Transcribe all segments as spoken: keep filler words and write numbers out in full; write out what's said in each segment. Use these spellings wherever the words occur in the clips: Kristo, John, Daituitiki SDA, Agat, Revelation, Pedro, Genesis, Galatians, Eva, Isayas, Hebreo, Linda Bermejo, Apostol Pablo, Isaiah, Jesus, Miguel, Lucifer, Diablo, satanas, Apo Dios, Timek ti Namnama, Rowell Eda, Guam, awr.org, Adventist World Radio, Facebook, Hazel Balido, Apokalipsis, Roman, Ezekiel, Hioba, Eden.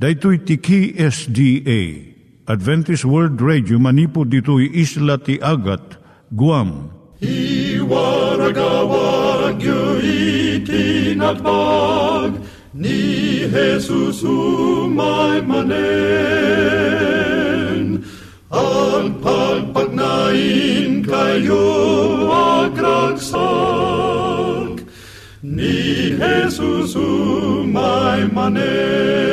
Daituitiki S D A, Adventist World Radio, manipod dito'y isla ti Agat, Guam. I waragawag yu itinatpag, ni Jesus umay manen. Ang pagpagnain kayo agkansak, ni Jesus umay manen.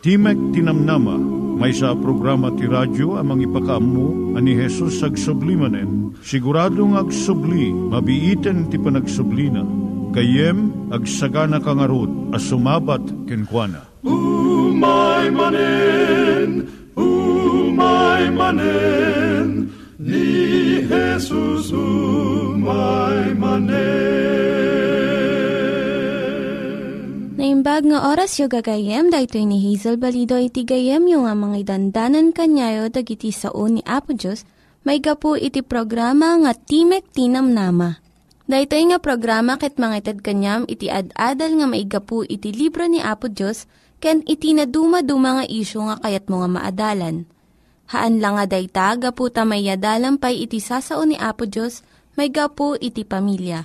Timek ti Namnama, may sa programa ti radyo amang ipakaammo ani Jesus agsublimanen. Siguradong agsubli, mabiiten ti panagsublina. Kayem agsagana kangarot a sumabat kenkwana. Umay manen, umay manen, ni Jesus umay manen. Naimbag nga oras yung gagayem, dahito ni Hazel Balido iti gagayem yung nga mga dandanan kanyayo dag iti sao ni Apo Dios, may gapu iti programa nga Timek ti Namnama. Dahito nga programa ket mangited kanyam iti ad-adal nga may gapu iti libro ni Apo Dios, ken iti na dumaduma nga isyo nga kayat mo nga maadalan. Haan lang nga dayta, gapu tamayadalam pay iti sao ni Apo Dios, may gapu iti pamilya.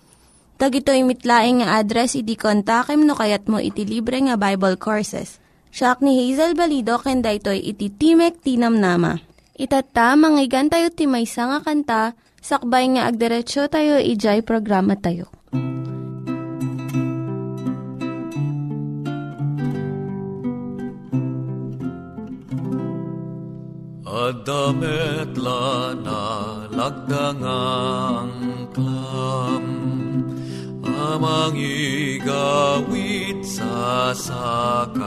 Tag ito'y mitlaing nga address, iti kontakem no kayat mo iti libre nga Bible Courses. Siya ni Hazel Balido, ken daytoy iti Timek ti Namnama. Itata, manggigan tayo ti maysa nga kanta, sakbay nga agderetsyo tayo, ijay programa tayo. Adamet lana lagdangang klam, amang igawit sa sakayam,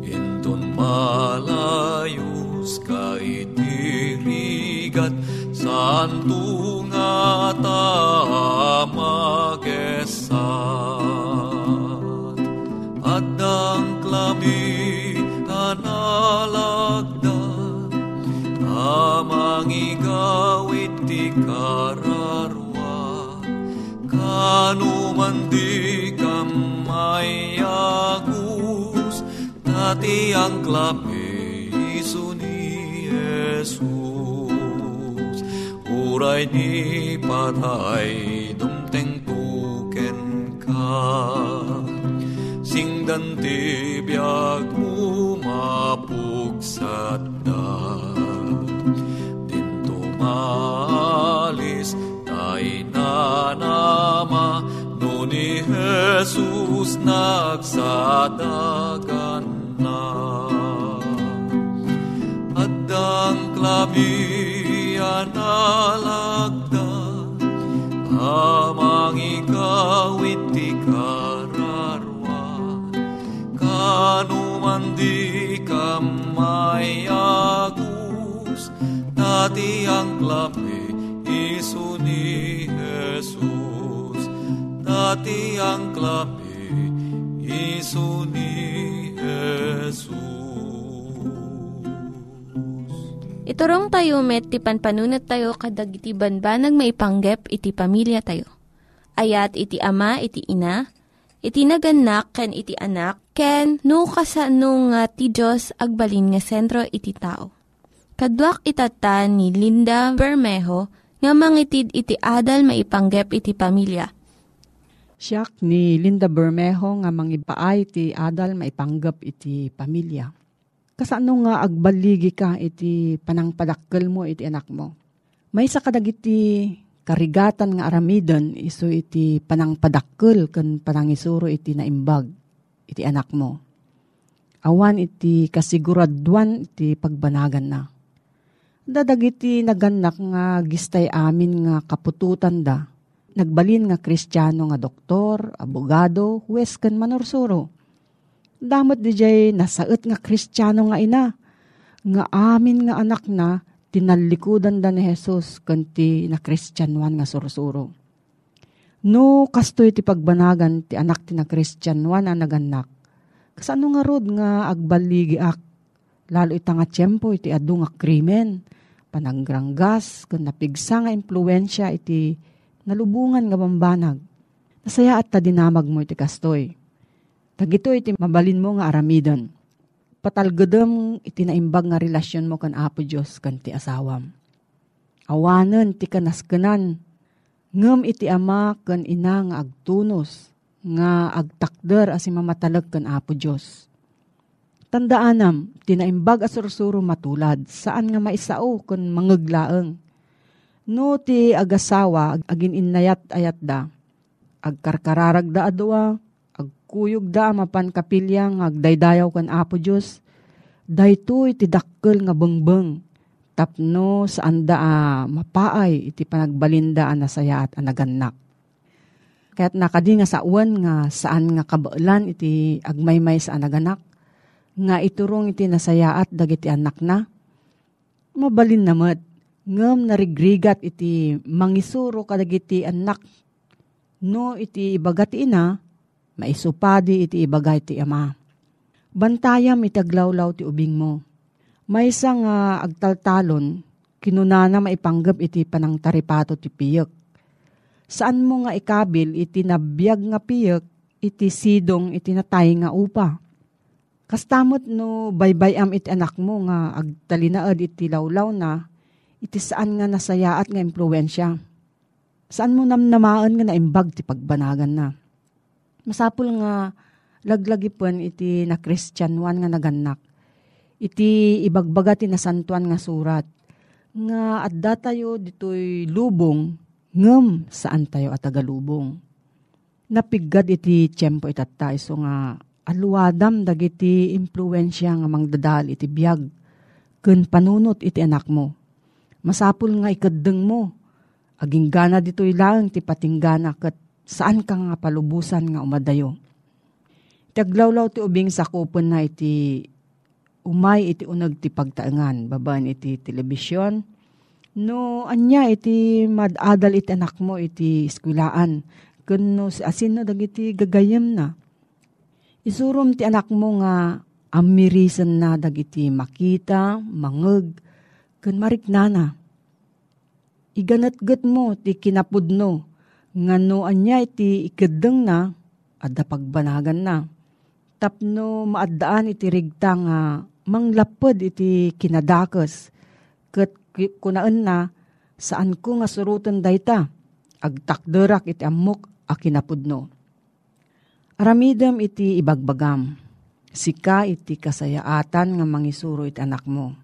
intun malayus ka itirigat, santo nga tamagesat. At ang klamit analagda, amang igawit ti kararo, anuman di kamay agus, dati ang klape iso ni Jesus. Uray ni patay dumtengtuken ka, singdan ti biyag umapugsat da, dinto maalis ay nanama, no ni Jesus nagsadagan na. At ang klabi analagda, amang ikaw iti kararwa, kanuman di ka may agus, dati ang klabi iso ni Jesus, dati ang klapi, iso ni Jesus. Iturong tayo met, ti panpanunat tayo, kadag iti banbanag maipanggep, iti pamilya tayo. Ayat iti ama, iti ina, iti naganak, ken iti anak, ken no kasano nga ti Diyos, agbalin nga sentro iti tao. Kaduak itata ni Linda Bermejo, nga mangitid iti adal maipanggep iti pamilya. Siak ni Linda Bermejo nga mangipaay iti adal maipanggep iti pamilya. Kasano nga agbaligi ka iti panangpadakkel mo iti anak mo? Maysa kadag iti karigatan nga aramidon isu iti panangpadakkel ken panangisuro iti naimbag iti anak mo. Awan iti kasiguraduan iti pagbanagan na. Dadagiti naganak nga gistay amin nga kapututan da. Nagbalin nga Kristiyano nga doktor, abogado, huwes ken manursuro. Damat di jay nasaet nga Kristyano nga ina. Nga amin nga anak na tinalikudan da ni Jesus kanti na Kristyanuan nga surusuro. No kastoy ti pagbanagan ti anak ti na Kristyanuan ang naganak. Kasano nga rod nga agbaligiak lalo ita nga tiyempo iti adu nga krimen. Pananggranggas kung napigsa nga impluensya iti nalubungan nga bambanag. Nasaya at tadinamag mo iti kastoy. Tagito iti mabalin mo nga aramidon. Patalgadam iti naimbag nga relasyon mo kan Apo Dios kan ti asawam. Awanan ti kanaskanan. Ngem iti ama kan ina nga agtunos. Nga agtakder asim mamatalag kan Apo Dios. Tandaanam, tinaimbag asursuro matulad, saan nga maisao kung mangaglaeng. No ti agasawa, agin inayat ayat da. Agkarkararag da adwa, agkuyog da mapan kapilyang, agdaydayaw kan Apo Diyos. Dayto iti dakkel nga bengbeng, tapno saan da ah, mapaay iti panagbalinda ang nasaya at anaganak. Kaya't nakadi nga saan nga saan nga kabailan iti agmaymay sa anaganak. Nga iturong iti nasayaat dagiti anak na. Mabalin namat, ngam narigrigat iti mangisuro kadagiti anak. No iti ibagati ina, maisupadi iti ibagay ti ama. Bantayam itaglawlaw ti ubing mo. May isang uh, agtaltalon, kinunana maipanggap iti panangtaripato ti piyek. Saan mo nga ikabil iti nabiyag nga piyek, iti sidong iti natay nga upa. Kastamot no baybay am iti anak mo nga agtalinaad iti lawlaw na iti saan nga nasayaat nga impluensya. Saan mo namnamaan nga naimbag ti pagbanagan na. Masapul nga laglagipan iti na Kristyanuan nga naganak. Iti ibagbaga ti nasantuan nga surat. Nga adda tayo ditoy lubong ngem saan tayo atagalubong. Napiggad iti tiyempo itatta iso nga aluadam dagiti impluensya nga mangdadal iti biyag ken panunot iti anak mo. Masapul nga ikeddeng mo. Aging gana ditoy lang ti patinggana ket saan ka nga palubusan nga umadayo. Taglawlaw ti ubing sakupon na iti umay iti uneg ti pagtaengan baban iti telebisyon. No anya iti madadal iti anak mo iti eskuelaan ken no asin no dagiti gagayem na. Isurum ti anak mo nga amirisan na dagiti makita, mangeg, ken mariknana. Iganatgat mo ti kinapudno, ngano anya iti ikeddeng na, adda pagbanagan na. Tapno maaddaan iti rigta nga manglapod iti kinadakes, ket kunaan na saan ko nga surutan dayta, agtakderak iti ammok a kinapudno. Aramidam iti ibagbagam, sika iti kasayaatan nga mangisuro iti anak mo.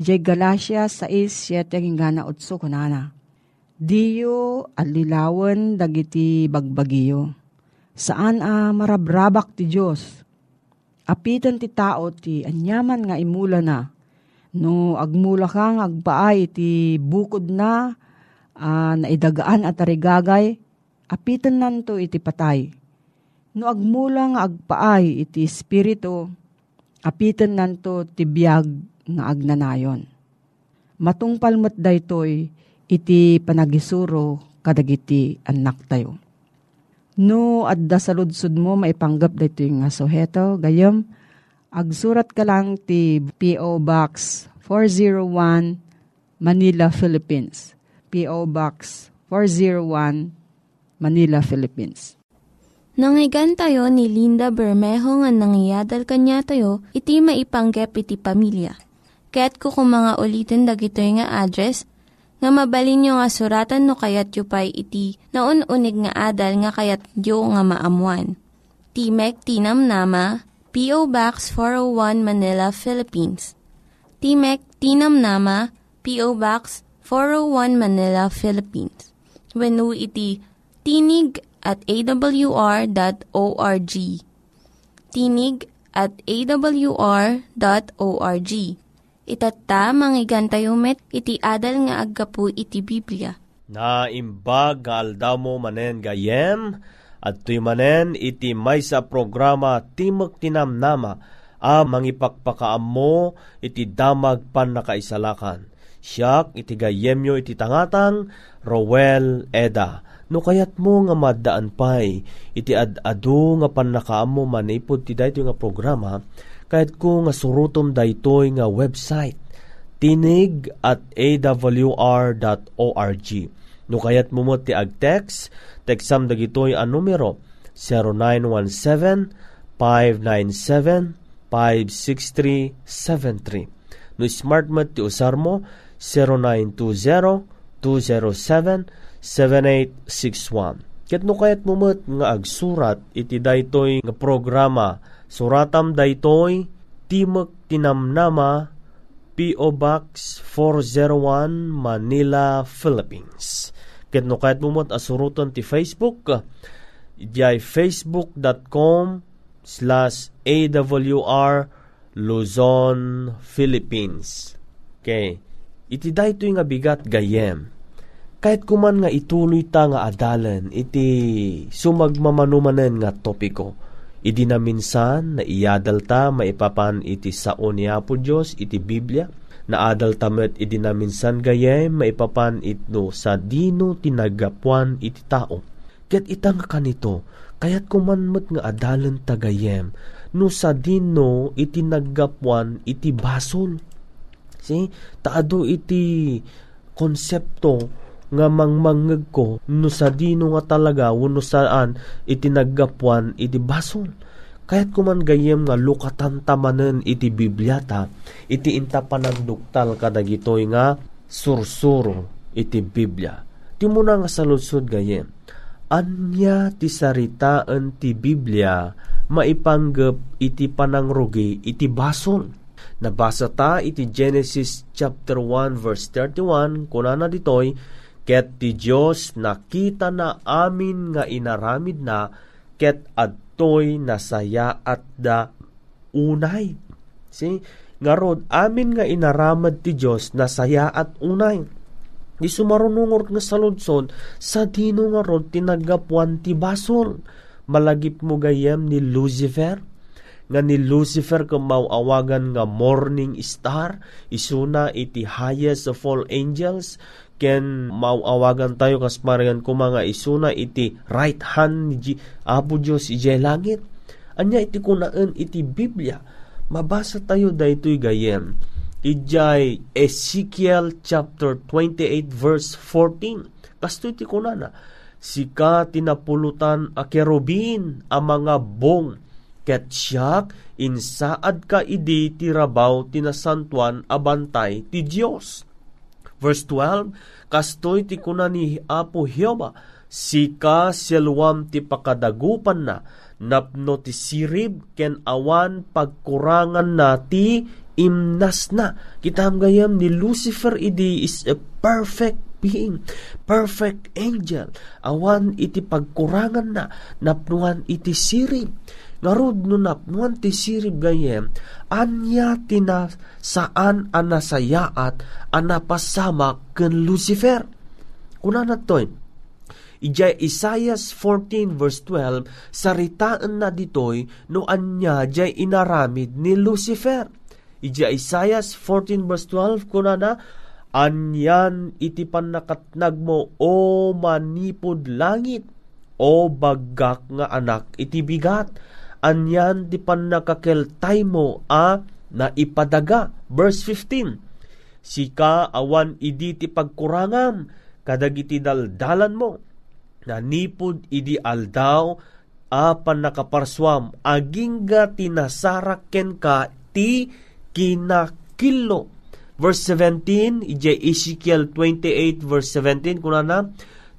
Ijay Galasias sais siete hingga otso kunana. Diyo alilawan dagiti bagbagiyo. Saan a marabrabak ti Diyos. Apitan ti tao ti anyaman nga imula na. No agmula kang agpaay iti bukod na uh, naidagaan at arigagay. Apitan nanto iti patay. No agmulang agpaay iti espiritu, apitan nanto tibiyag nga agnanayon. Matungpal met daytoy iti panagisuro kadagiti anak tayo. No adda sa ludsud mo maipanggap daytoy nga suheto, gayem agsurat ka lang ti P O Box four oh one Manila, Philippines. P O Box four oh one Manila, Philippines. Nangyigan tayo ni Linda Bermejo nga nangyadal kanya tayo, iti maipanggep iti pamilya. Kaya't kukumanga ulitin dagito nga address, nga mabalin nyo nga suratan no kayat yu pa'y iti naun-unig nga adal nga kayat yu nga maamuan. Timek ti Namnama, P O. Box four oh one Manila, Philippines. Timek ti Namnama, P O. Box four oh one Manila, Philippines. Wenno iti tinig at a w r dot org. Tinig at a w r dot org. Itata, manggigan tayo met, iti adal nga aggapu iti Biblia. Naimbag nga aldaw mo manen gayem, At tuy manen iti maysa programa Timek ti Namnama a mangipakpakaam mo iti damag pannakaisalakan. Siak iti gayemyo iti tangatang Rowell Eda. No kayat mo nga maddaan pay iti ad-adu nga pannakaam mo manipod ti daytoy nga programa kayat ko nga surutom daytoy nga website tinig at a w r dot org. No kayat mo mo ti ag-text, textam dagitoy ang numero zero nine one seven, five nine seven, five six three seven three. No smart mat ti usar mo zero nine two zero, two zero seven, seven eight six one. Ket no kayat mo met nga agsurat iti daytoy nga programa, suratam daytoy Timek ti Namnama, P O Box four oh one, Manila, Philippines. Ket no kayat mo met asuruton ti Facebook, diay facebook dot com slash a w r Luzon Philippines. Okay, iti daytoy nga bigat gayem. Kahit kuman nga ituloy ta nga adalan iti sumagmamanumanen nga topiko, idi na minsan na iadal ta maipapan iti saon ni Apo Dios iti Biblia, na adal ta met idi na minsan gayem maipapan itno sa dino tinagapuan iti tao. Ket itang kanito, kayat kuman met nga adalan ta gayem no sa dino iti naggapuan iti basol. See, taado iti konsepto nga mangmangeg ko no sa dino nga talaga wano saan iti naggapuan iti basol. Kaya't kuman gayem nga lukatan tamanen iti Bibliata iti inta panagduktal kadagitoy nga sursuro iti Biblia. Ti muna nga saludsod gayem, anya ti saritaan ti Biblia maipanggep iti panangrugi iti basol. Nabasa ta iti Genesis chapter one verse thirty-one kunana ditoy, ket ti Diyos nakita na amin nga inaramid na, ket adtoy nasaya at da unay. See? Ngarod, amin nga inaramid ti Diyos nasaya at unay. Di sumarunungor nga saludson, sa dino nga rod tinagapuan ti basol. Malagip mo gayem ni Lucifer, nga ni Lucifer kung mauawagan nga morning star, isuna iti highest of all angels, ken mauawagan tayo kasmarangan kung mga isuna iti right hand ni Apo Dios iti langit. Anya iti kunaan iti Biblia, mabasa tayo daytoy gayem ijay Ezekiel chapter twenty-eight verse fourteen. Kasto iti kunana, sika tinapulutan a kerubin a mga bong, ket siak insaad ka idi ti rabaw tinasantuan abantay ti Dios. Verse twelve, kastoy ti kuna ni Apo Hioba, sika seluam ti pakadagupan na, napno ti sirib ken awan pagkurangan na ti imnas na. Kitam gayam ni Lucifer idi is a perfect being, perfect angel, awan iti pagkurangan na, napnuan iti sirib. Ngarod nunap nuan ti sirib gayem, anya tina saan anasayaat anapasama ken Lucifer. Kunana toy, ijay Isayas fourteen verse twelve, saritaan na ditoy no anya jay inaramid ni Lucifer. Ijay Isayas fourteen verse twelve kunana, anyan iti pannakatnag mo o manipod langit, o baggak nga anak iti bigat. Anyan di panakakeltay mo a naipadaga. Verse fifteen, sika awan idi ti pagkurangam, kadagiti daldalan mo, nanipod idi aldaw a panakaparswam, agingga tinasaraken ka ti kinakillo. Verse seventeen, ije Ezekiel twenty-eight verse seventeen kunana,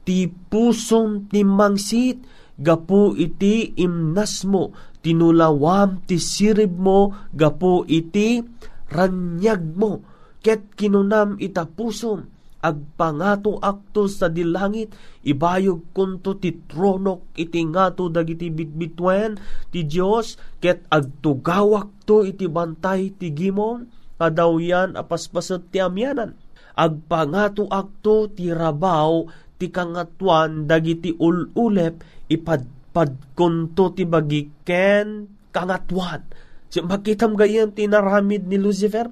ti pusom ti mangsit gapu iti imnas mo, tinulawam ti sirib mo gapu iti ranyag mo, ket kinunam itapusom agpangato akto sa dilangit, ibayog kunto ti tronok iti ngato dagiti bitbitwen ti Dios, ket agtugawak to iti bantay ti gimom, kadawyan apaspasot ti amyanan, agpangato akto ti rabaw ti kangatuan dagiti ululep, ipadpad padkunto ti bagiken kangatwan. So, makitam gayam ti naramid ni Lucifer.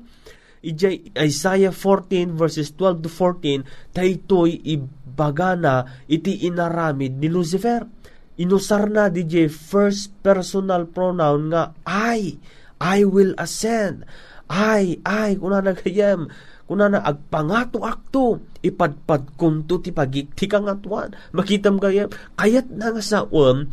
Ijay Isaiah fourteen verses twelve to fourteen, daytoy ibagana iti inaramid ni Lucifer. Inusarna D J first personal pronoun nga I, I will ascend. I, I, kuna na gayam, kuna na agpangato-akto, ipadpadkunto ti pagiktikang atuan. Makitam gayam, kayat na nga sa um,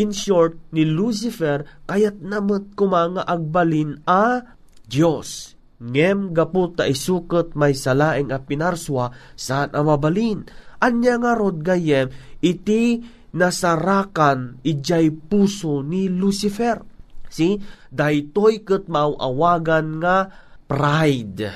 in short, ni Lucifer, kayat na matkumanga agbalin a Diyos. Ngem gaputa isukat may salaeng a pinarswa saan amabalin. Anya nga rod gayem, iti nasarakan ijay puso ni Lucifer. See, daytoy ket mauawagan nga pride.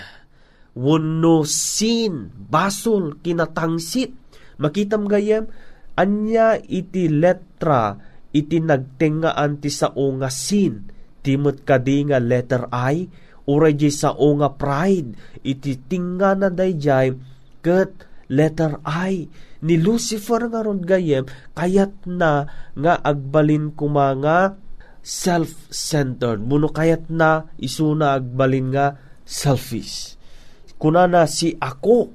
Wenno sin basol kinatangsit. Makitam gayem anya iti letra iti nagtengaan ti sao nga sin. Timot kadi nga letter I uray jay sao nga pride iti tingga na dayjay ket letter I ni Lucifer nga ron gayem kayat na nga agbalin kuma nga self-centered. Muno kayat na isuna agbalin nga selfish. Kunana si ako,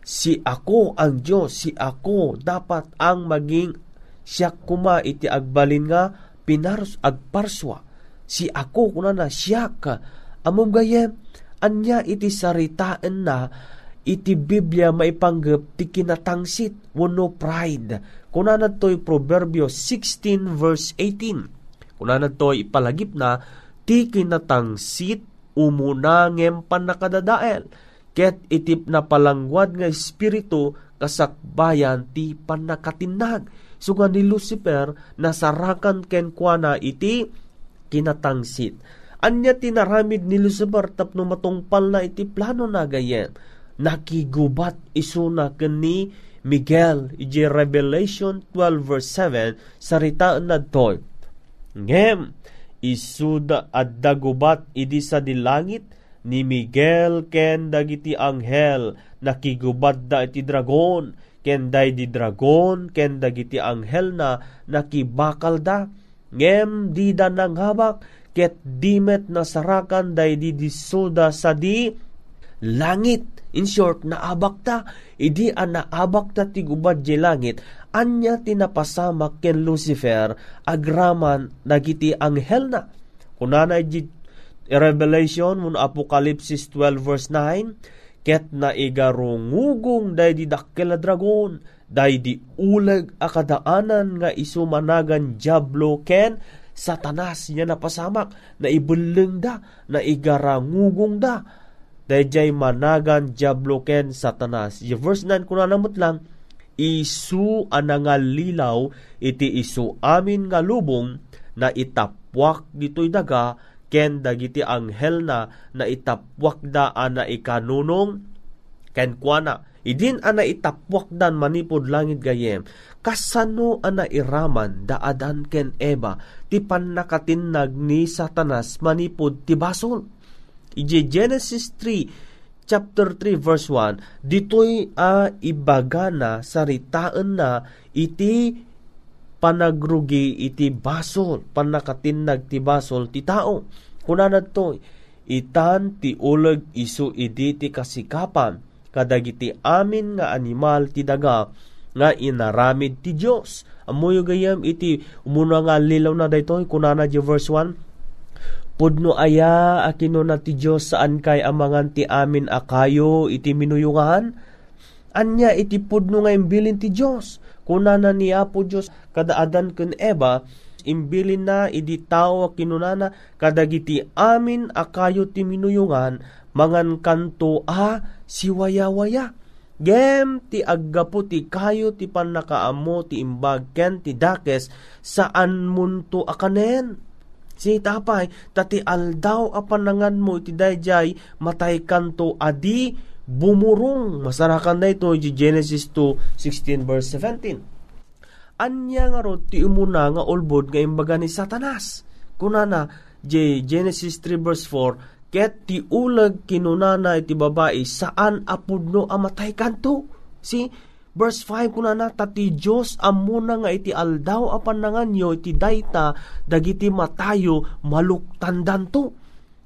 si ako ang Diyos, si ako dapat ang maging siyak kuma iti agbalin nga pinars agparswa. Si ako kunana siyak. Among gayem anya iti saritaan na iti Biblia maipanggap ti kinatangsit wenno pride. Kunana toy Proverbio sixteen verse eighteen. Kunana toy ipalagip na ti kinatangsit umuna ngem panakadadael ket itip na palangwad nga espiritu kasakbayan ti panakatinag. Suga ni Lucifer nasarakan ken kuana iti kinatangsit. Anya tinaramid ni Lucifer tapno matungpal na iti plano na gayem. Nakigubat isuna kani Miguel iti Revelation twelve verse seven saritaan nadtoy ngem isuda adda gubat idi sa dilangit ni Miguel ken dagiti anghel nakigubat da iti dragon ken day di dragon ken dagiti anghel na nakibakal da ngem di da nanghawak ket dimet nasarakan day di disuda sa di langit. In short, naabakta, idi an naabakta ti gubad di langit, anya tinapasamak ken Lucifer, agraman dagiti anghel na. Kunana iti Revelation, mun Apokalipsis twelve verse nine, ket na igarungugong day di dakkel a dragon, day di uleg akadaanan nga isumanagan Diablo ken satanas niya napasamak, na ibuleng da, na igarangugong da, dayjay managan Diablo ken satanas. Yung verse nine ko na namot lang, isu ananga lilaw iti isu amin nga lubong na itapwak ditoy daga ken dagiti anghel na na itapwak da ana ikanunong ken kuana. Idin ana itapwak dan manipod langit gayem. Kasano ana iraman daadan ken Eva ti pannakatinag ni satanas manipod ti basol. Ije Genesis three, chapter three, verse one, ditoy a ibagana saritaan na iti panagrugi iti basol, panakatinag ti basol ti tao. Kunana toy, itan ti uleg isu idi ti kasikapan, kadagiti amin nga animal ti daga, nga inaramid ti Dios. Amoyo gayam iti umuna nga lilaw na daytoy, kunana di verse one, pudno aya akino na ti Diyos saan kay amangan ti amin akayo iti minuyungan. Anya iti pudno nga imbilin ti Diyos. Kunana ni Apo Dios kadaadan ken Eva imbilin na idi tao akino na kadagiti amin akayo ti minuyungan mangan kanto a siwaya-waya. Gem ti aggapu ti kayo ti pannakaamo ti imbag ken ti dakes saan munto akanen. Sinitapay, tati aldaw apanangan mo iti dayjay matay kanto adi bumurong. Masarakan na ito, Genesis two sixteen verse seventeen. Anya nga ro, ti umuna nga olbod nga imbaga ni satanas. Kunana, Genesis three verse four, ket ti ulag kinunana iti babae saan apudno amatay kanto. Si Verse five kunana tati Dios amuna nga iti aldaw apananganyo iti dayta dagiti matayo maluktandan to.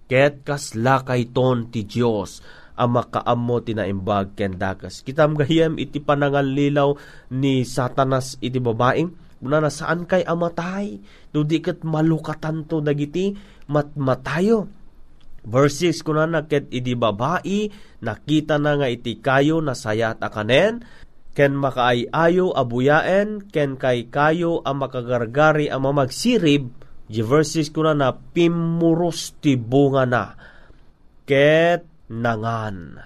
Ket kaslakay ton ti Dios ang makaammo tinaimbag kendakas. Kitam gayam iti pananganlilaw ni Satanas iti babaeng. Unana saan kay amatay, dudi ket malukatan to dagiti matmatayo. Verse six kunana ket idi babae nakita na nga iti kayo nasayat akanen, ken makaayayo abuyaen, ken kay kayo ang makagargari ang mamagsirib. Verse six kunana pimmuros ti bunga na, ket nangan.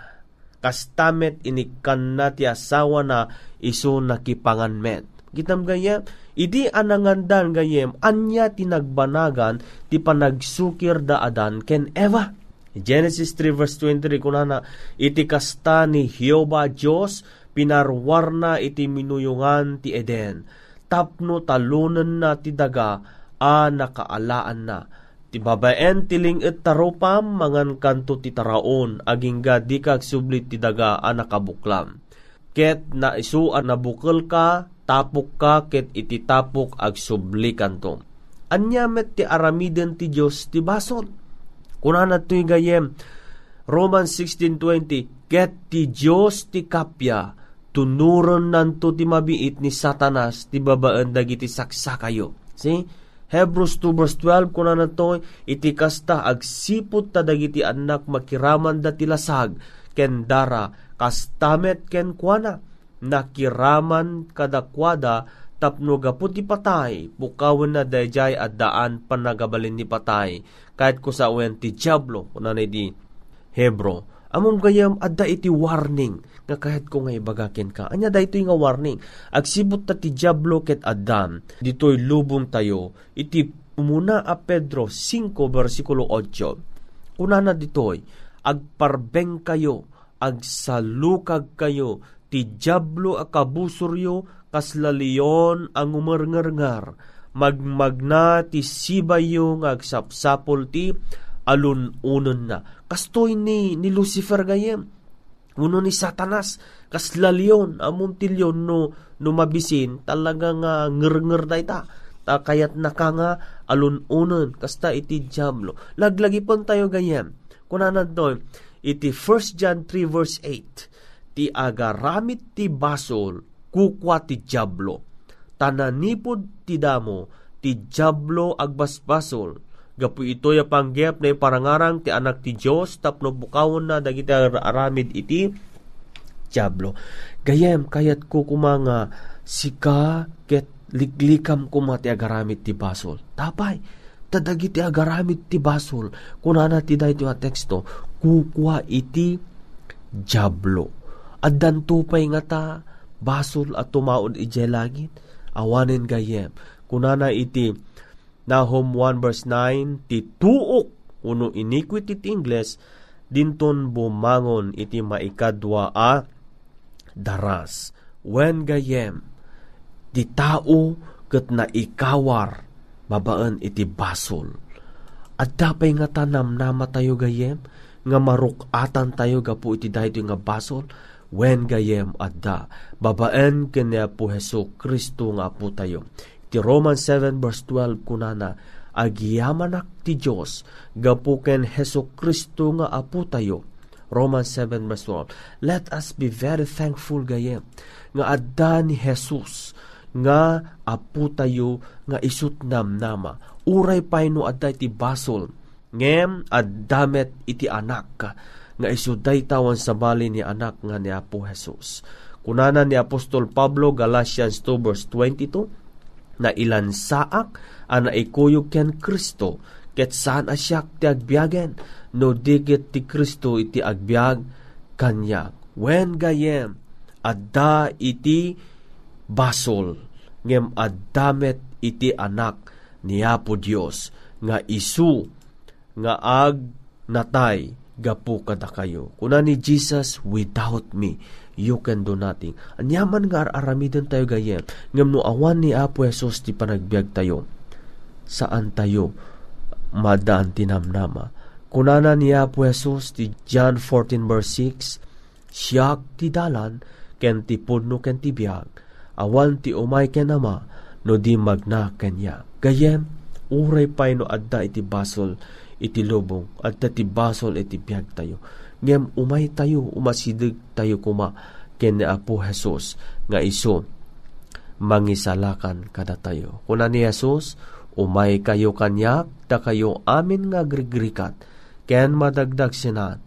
Kastamet inikan na ti asawa na isu nakipanganmet. Kitam gayem, idi anangandan gayem, anya tinagbanagan, ti panagsukir da Adan ken Eva. Genesis three verse twenty-three kunana, iti kasta ni Hioba Dios, pinarwarna iti minuyungan ti Eden. Tapno talunan na ti daga, a nakaalaan na. Ti babaen tiling et taropam, mangan kanto ti taraon, agingga di kagsublit ti daga, a nakabuklam. Ket na isuan na bukal ka, tapok ka ket ititapok ag subli kanto. Anya met ti aramiden ti Dios ti basol. Kunana tuy gayem Roman sixteen twenty, ket ti Dios ti kapya tunuron nanto ti mabiit ni Satanas ti babaen dagiti saksakayo. See? Hebrews two verse twelve kunana toy iti kasta ag sipud ta dagiti anak makiraman da ti lasag ken dara kastamet ken kuana. Nakiraman kadakwada tapno gaputi patay pukawen na dayjay at daan panagabalin ni patay kahit kusawen ti Diablo kunanay di Hebreo. Among gayam adda iti warning nga kahit ko nga ibagaken ka. Anya daytoy nga warning agsibot ta ti Diablo ket Adam ditoy lubong tayo iti umuna a Pedro five versikulo eight kunana ditoy agparbeng kayo agsalukag kayo ti Diablo akabusuryo kaslaliyon ang umerngarngar magmagna ti sibayo nga agsapsapol ti alununon na kastoy ni ni Lucifer gayem uno ni Satanas kaslaliyon amom ti leon no no mabisin talaga nga ngerngar dayta ta kayat nakanga alununon kasta iti Diablo laglagi pon tayo gayem kunana toy iti First John three verse eight ti agaramit ti basol kukwa ti Diablo tananipod ti damo ti Diablo agbasbasol gapu itoy a panggep na parangarang ti anak ti Dios tapno bukawon na dagiti aramid iti Diablo gayem kayat ko kumanga sika ket liglikam kuma ti agaramit ti basol tapay tadagiti agaramit ti basol kunana ti daytoy a teksto kukwa iti Diablo addan tupay nga ta, basol at tumaon ijay langit, awanin gayem. Kunana iti, Nahum one verse nine, ti tuok, uno iniquity ti Ingles, dinton bumangon iti maikadwa a daras. Wen gayem, ti tao ket naikawar, babaan iti basol. At dapay nga ta namnama tayo gayem, nga marukatan tayo gapu iti dahito nga basol, wen gayem adda babaen kene Apo Hesus Kristo nga Apo tayo. Ti Roman seven verse twelve kunana agiyamanak ti Dios gapu ken Hesus Kristo nga Apo tayo. Roman seven verse twelve. Let us be very thankful gayem nga adda ni Hesus nga Apo tayo nga isut namnama. Uray payno adda ti basol ngem addamet iti anak nga isuday tawan sa bali ni anak nga ni Apo Jesus. Kunana ni Apostol Pablo, Galatians two verse twenty-two, na ilansaak ana ikuyog ken Kristo, ket saan asyak ti agbiagen, no digit ti Kristo iti agbiag kanya. Wen gayem, adda iti basol, ngem addamet iti anak ni Apo Dios, nga isu, nga ag natay, gapu kada kayo. Kuna ni Jesus, without me, you can do nothing. Anyaman nga aramiden tayo gayem. Ngam no awan ni Apo Jesus ti panagbiag tayo. Saan tayo madaan tinamnama? Kunana ni Apo Jesus ti John fourteen verse six, siyak ti dalan ken ti pudno ken ti biag, awan ti umay ken ama, no di magna kanya. Gayem, uray pay no adda iti basol, iti lubong, adda ti basol iti biag tayo. Ngem umay tayo, umasidig tayo kuma, ken ni Apo Jesus, nga iso, mangisalakan kada tayo. Kuna ni Jesus, umay kayo kanyak, da kayo amin nga grigrikat, ken madagdag sinan,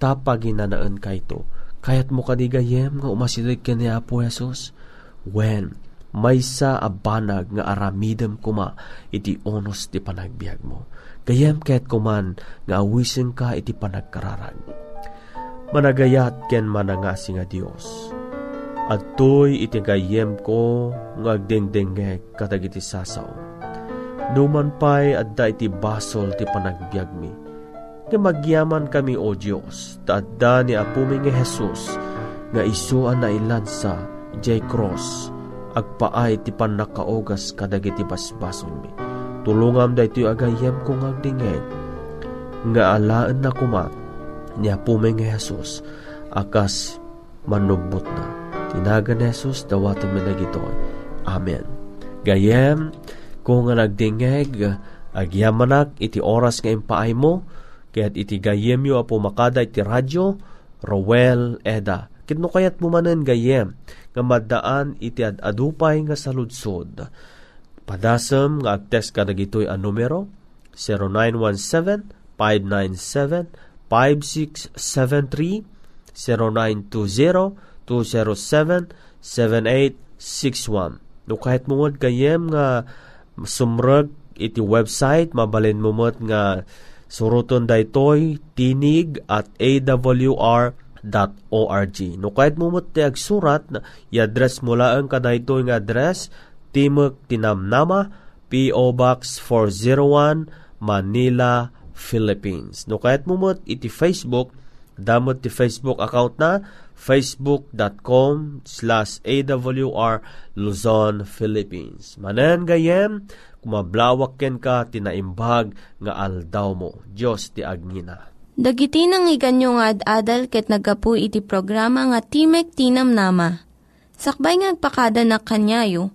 tapaginanaan kayto. Kaya't mo kadigayem nga umasilig ka ni Apo Jesus, when may sa abanag nga aramidem kuma, iti onos ti panagbiag mo. Gayem kaya't kuman, nga awisin ka iti panagkararag. Managayat ken manangasi nga Dios. At to'y iti gayem ko, nga agdengdengek katag iti sasaw. Duman pa'y adda iti basol ti panagbiag mi. Nga magyaman kami, O Diyos, taadda ni apuming Jesus, nga isuan na ilansa, jay cross, agpaay ti panakaogas kadagiti basbason mi. Tulungam da ito'y agayem kong agdingeg, nga alaan na kumat, ni apuming Jesus, akas manubot na. Tinaga ni Jesus, dawatan mi na gito. Amen. Gayem, kung nga nagdingeg, agyamanak, iti oras nga impaay mo, kaya't iti gayem yu apo makada iti radyo, Rowell Eda. Kitno kaya't bumanen gayem, nga maddaan iti adupay nga saludsod. Padasem nga agtes ka na gito'y ang numero, zero nine one seven, five nine seven, five six seven three, zero nine two zero, two zero seven, seven eight six one. No kahit mungod gayem nga sumrag iti website, mabalin mumot nga suruton daytoy tinig at a w r dot org. No kahit mumut ti agsurat, i-address mula ang kadaytoy nga address, Timek ti Namnama, P O Box four oh one, Manila, Philippines. No kahit mumut iti Facebook, damot ti Facebook account na facebook dot com slash a w r Luzon Philippines. Manen gayem, kumablawak ken ka tinaimbag nga aldaw mo. Diyos ti agnina. Dagiti nangyiganyo nga ad-adal ket nagapu iti programa nga Timek ti Namnama. Sakbay nga agpakada na kanyayo,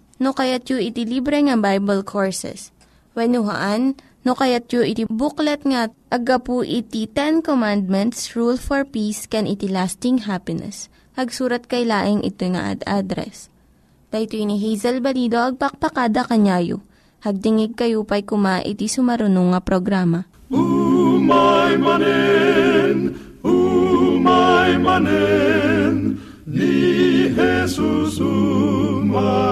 no kayatyo iti libre nga Bible Courses. Wenno haan, no kayat yu iti booklet nga agapu iti Ten Commandments, Rule for Peace, can iti lasting happiness. Hagsurat kay laeng ito nga ad address. Dahito ni Hazel Balido, agpakpakada kanyayo. Hagdingig kayo pa'y kuma iti sumarunong nga programa. Umay manen, umay manen, ni Jesus umay.